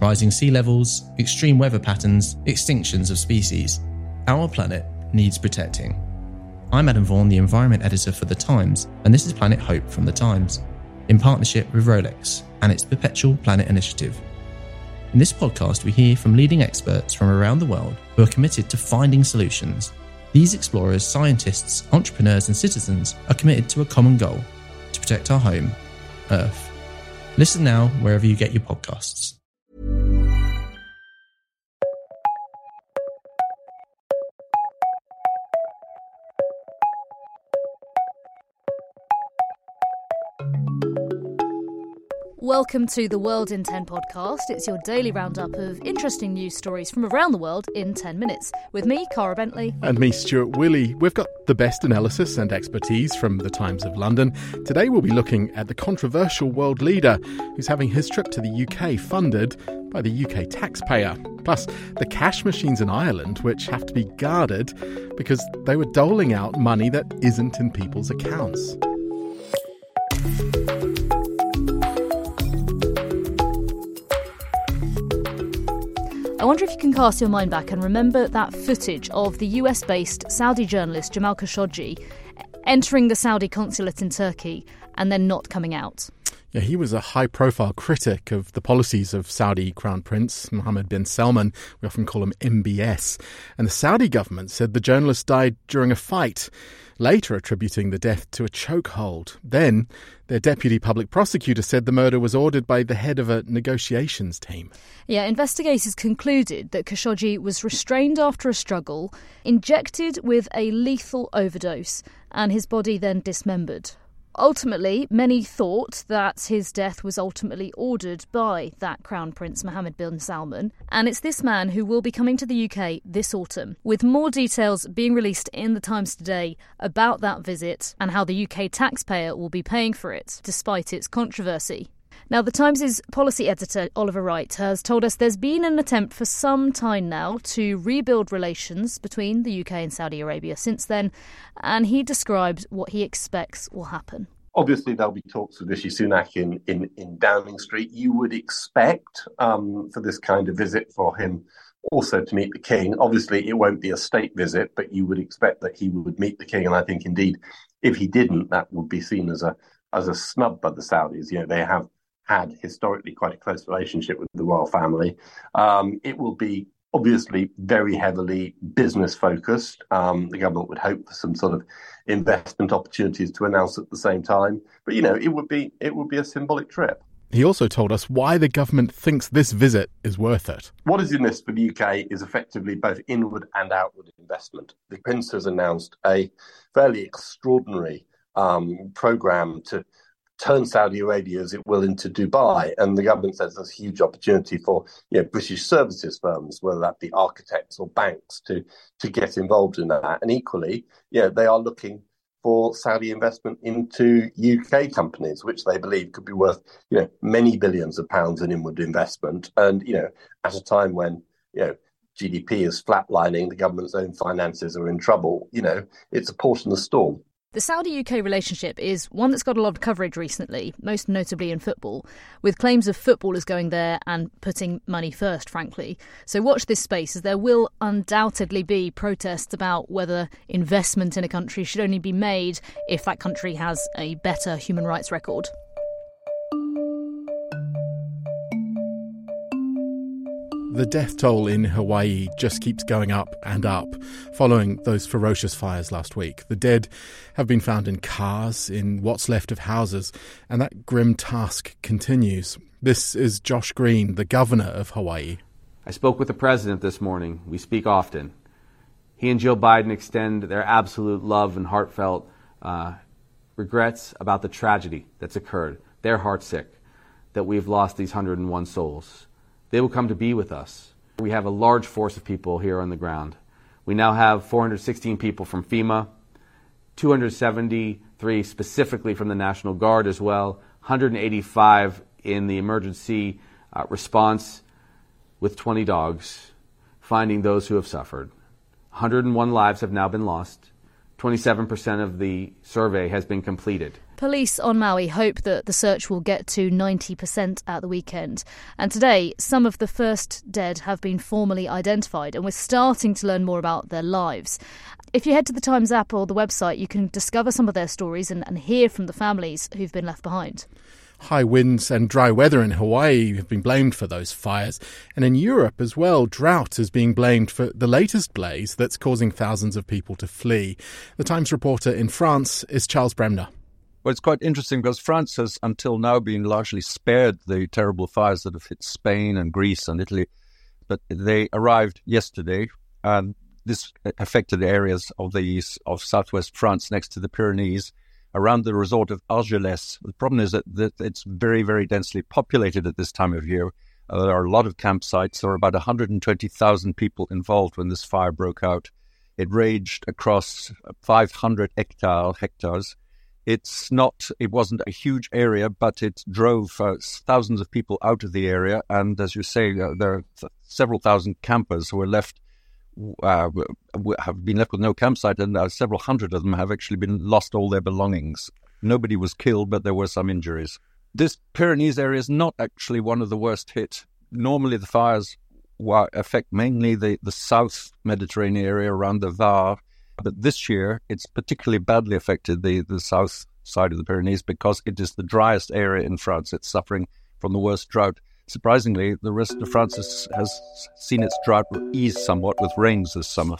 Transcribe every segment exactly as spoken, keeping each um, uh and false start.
rising sea levels, extreme weather patterns, extinctions of species. Our planet needs protecting. I'm Adam Vaughan, the environment editor for The Times, and this is Planet Hope from The Times, in partnership with Rolex and its Perpetual Planet Initiative. In this podcast, we hear from leading experts from around the world who are committed to finding solutions. These explorers, scientists, entrepreneurs and citizens are committed to a common goal, to protect our home, Earth. Listen now wherever you get your podcasts. Welcome to the World in ten podcast. It's your daily roundup of interesting news stories from around the world in ten minutes. With me, Cara Bentley. And me, Stuart Willey. We've got the best analysis and expertise from the Times of London. Today we'll be looking at the controversial world leader who's having his trip to the U K funded by the U K taxpayer. Plus, the cash machines in Ireland, which have to be guarded because they were doling out money that isn't in people's accounts. I wonder if you can cast your mind back and remember that footage of the U S-based Saudi journalist Jamal Khashoggi entering the Saudi consulate in Turkey and then not coming out. Yeah, he was a high-profile critic of the policies of Saudi Crown Prince Mohammed bin Salman. We often call him M B S. And the Saudi government said the journalist died during a fight, later attributing the death to a chokehold. Then their deputy public prosecutor said the murder was ordered by the head of a negotiations team. Yeah, investigators concluded that Khashoggi was restrained after a struggle, injected with a lethal overdose, and his body then dismembered. Ultimately, many thought that his death was ultimately ordered by that Crown Prince Mohammed bin Salman. And it's this man who will be coming to the U K this autumn, with more details being released in The Times today about that visit and how the U K taxpayer will be paying for it, despite its controversy. Now, The Times' policy editor, Oliver Wright, has told us there's been an attempt for some time now to rebuild relations between the U K and Saudi Arabia since then, and he describes what he expects will happen. Obviously, there'll be talks with Rishi Sunak in, in, in Downing Street. You would expect um, for this kind of visit for him also to meet the King. Obviously, it won't be a state visit, but you would expect that he would meet the King. And I think, indeed, if he didn't, that would be seen as a as a snub by the Saudis. You know, they have had historically quite a close relationship with the royal family. Um, it will be obviously very heavily business focused. Um, the government would hope for some sort of investment opportunities to announce at the same time. But, you know, it would be it would be a symbolic trip. He also told us why the government thinks this visit is worth it. What is in this for the U K is effectively both inward and outward investment. The Prince has announced a fairly extraordinary um, programme to turn Saudi Arabia, as it will, into Dubai. And the government says there's a huge opportunity for, you know, British services firms, whether that be architects or banks, to to get involved in that. And equally, you know, they are looking for Saudi investment into U K companies, which they believe could be worth, you know, many billions of pounds in inward investment. And, you know, at a time when, you know, G D P is flatlining, the government's own finances are in trouble, you know, it's a port in the storm. The Saudi-U K relationship is one that's got a lot of coverage recently, most notably in football, with claims of footballers going there and putting money first, frankly. So watch this space, as there will undoubtedly be protests about whether investment in a country should only be made if that country has a better human rights record. The death toll in Hawaii just keeps going up and up following those ferocious fires last week. The dead have been found in cars, in what's left of houses, and that grim task continues. This is Josh Green, the governor of Hawaii. I spoke with the president this morning. We speak often. He and Joe Biden extend their absolute love and heartfelt uh, regrets about the tragedy that's occurred. They're heartsick that we've lost these one hundred and one souls. They will come to be with us. We have a large force of people here on the ground. We now have four hundred sixteen people from FEMA, two hundred seventy-three specifically from the National Guard as well, one hundred eighty-five in the emergency uh, response with twenty dogs, finding those who have suffered. one hundred and one lives have now been lost. twenty-seven percent of the survey has been completed. Police on Maui hope that the search will get to ninety percent at the weekend. And today, some of the first dead have been formally identified, and we're starting to learn more about their lives. If you head to the Times app or the website, you can discover some of their stories and, and hear from the families who've been left behind. High winds and dry weather in Hawaii have been blamed for those fires. And in Europe as well, drought is being blamed for the latest blaze that's causing thousands of people to flee. The Times reporter in France is Charles Bremner. Well, it's quite interesting because France has until now been largely spared the terrible fires that have hit Spain and Greece and Italy. But they arrived yesterday, and this affected areas of the east of southwest France next to the Pyrenees, around the resort of Argeles. The problem is that, that it's very, very densely populated at this time of year. Uh, there are a lot of campsites. There were about one hundred twenty thousand people involved when this fire broke out. It raged across five hundred hectares. It's not, it wasn't a huge area, but it drove uh, thousands of people out of the area. And as you say, uh, there are th- several thousand campers who are left, uh, have been left with no campsite, and uh, several hundred of them have actually been lost all their belongings. Nobody was killed, but there were some injuries. This Pyrenees area is not actually one of the worst hit. Normally the fires wa- affect mainly the, the South Mediterranean area around the Var. But this year, it's particularly badly affected the, the south side of the Pyrenees because it is the driest area in France. It's suffering from the worst drought. Surprisingly, the rest of France has, has seen its drought ease somewhat with rains this summer.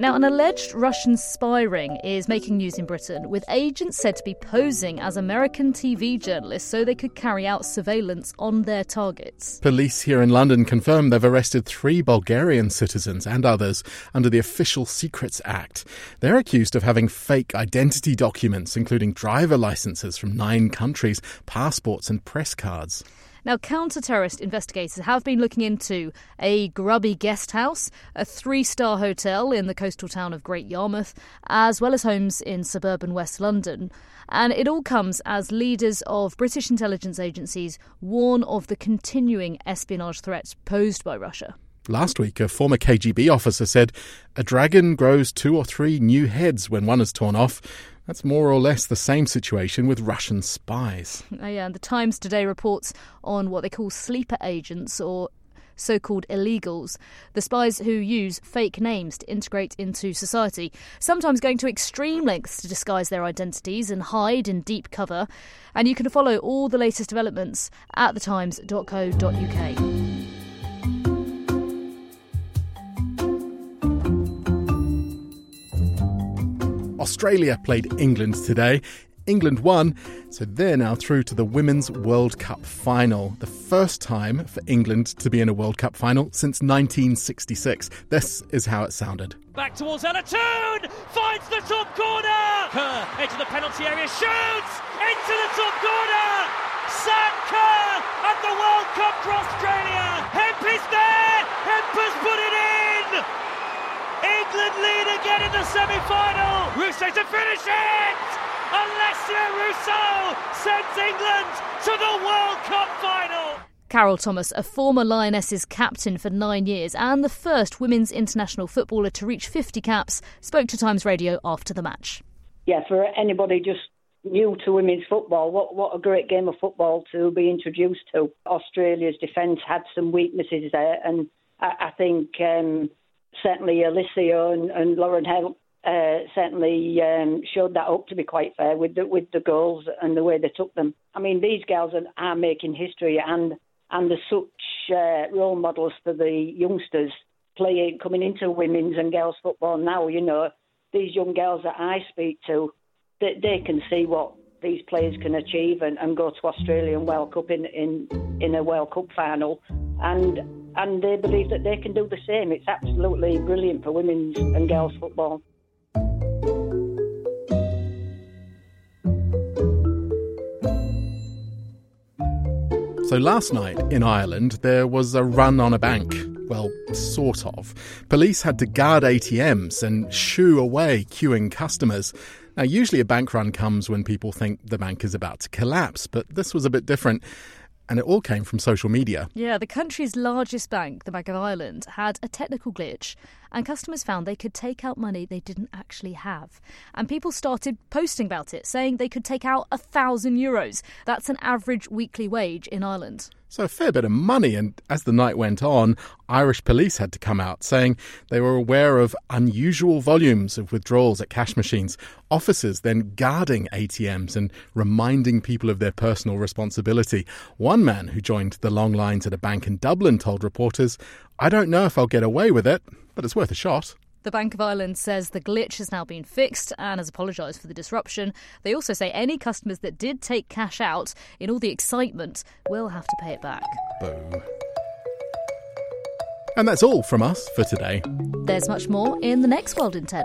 Now, an alleged Russian spy ring is making news in Britain, with agents said to be posing as American T V journalists so they could carry out surveillance on their targets. Police here in London confirm they've arrested three Bulgarian citizens and others under the Official Secrets Act. They're accused of having fake identity documents, including driver licenses from nine countries, passports and press cards. Now, counter-terrorist investigators have been looking into a grubby guest house, a three-star hotel in the coastal town of Great Yarmouth, as well as homes in suburban West London. And it all comes as leaders of British intelligence agencies warn of the continuing espionage threats posed by Russia. Last week, a former K G B officer said, "A dragon grows two or three new heads when one is torn off." That's more or less the same situation with Russian spies. Oh yeah, and the Times today reports on what they call sleeper agents, or so-called illegals, the spies who use fake names to integrate into society, sometimes going to extreme lengths to disguise their identities and hide in deep cover. And you can follow all the latest developments at the times dot co dot u k. Australia played England today. England won, so they're now through to the Women's World Cup final. The first time for England to be in a World Cup final since nineteen sixty-six. This is how it sounded. Back towards Alatoon! Finds the top corner! Kerr into the penalty area, shoots! Into the top corner! Sam Kerr at the World Cup for Australia! Hemp is there! Hemp has put it in! England lead again in the semi-final. Russo to finish it! Alessia Russo sends England to the World Cup final. Carol Thomas, a former Lionesses captain for nine years and the first women's international footballer to reach fifty caps, spoke to Times Radio after the match. Yeah, for anybody just new to women's football, what, what a great game of football to be introduced to. Australia's defence had some weaknesses there, and I, I think... Um, Certainly, Alessia and, and Lauren Hemp uh, certainly um, showed that up, to be quite fair, with the, with the goals and the way they took them. I mean, these girls are, are making history, and and they're such uh, role models for the youngsters playing, coming into women's and girls' football now. You know, these young girls that I speak to, they, they can see what these players can achieve and, and go to Australian World Cup in, in, in a World Cup final. And... And they believe that they can do the same. It's absolutely brilliant for women's and girls' football. So last night in Ireland, there was a run on a bank. Well, sort of. Police had to guard A T Ms and shoo away queuing customers. Now, usually a bank run comes when people think the bank is about to collapse, but this was a bit different. And it all came from social media. Yeah, the country's largest bank, the Bank of Ireland, had a technical glitch and customers found they could take out money they didn't actually have. And people started posting about it, saying they could take out a thousand euros. That's an average weekly wage in Ireland. So a fair bit of money. And as the night went on, Irish police had to come out saying they were aware of unusual volumes of withdrawals at cash machines. Officers then guarding A T Ms and reminding people of their personal responsibility. One man who joined the long lines at a bank in Dublin told reporters, "I don't know if I'll get away with it, but it's worth a shot." The Bank of Ireland says the glitch has now been fixed and has apologised for the disruption. They also say any customers that did take cash out in all the excitement will have to pay it back. Boom. And that's all from us for today. There's much more in the next World in ten.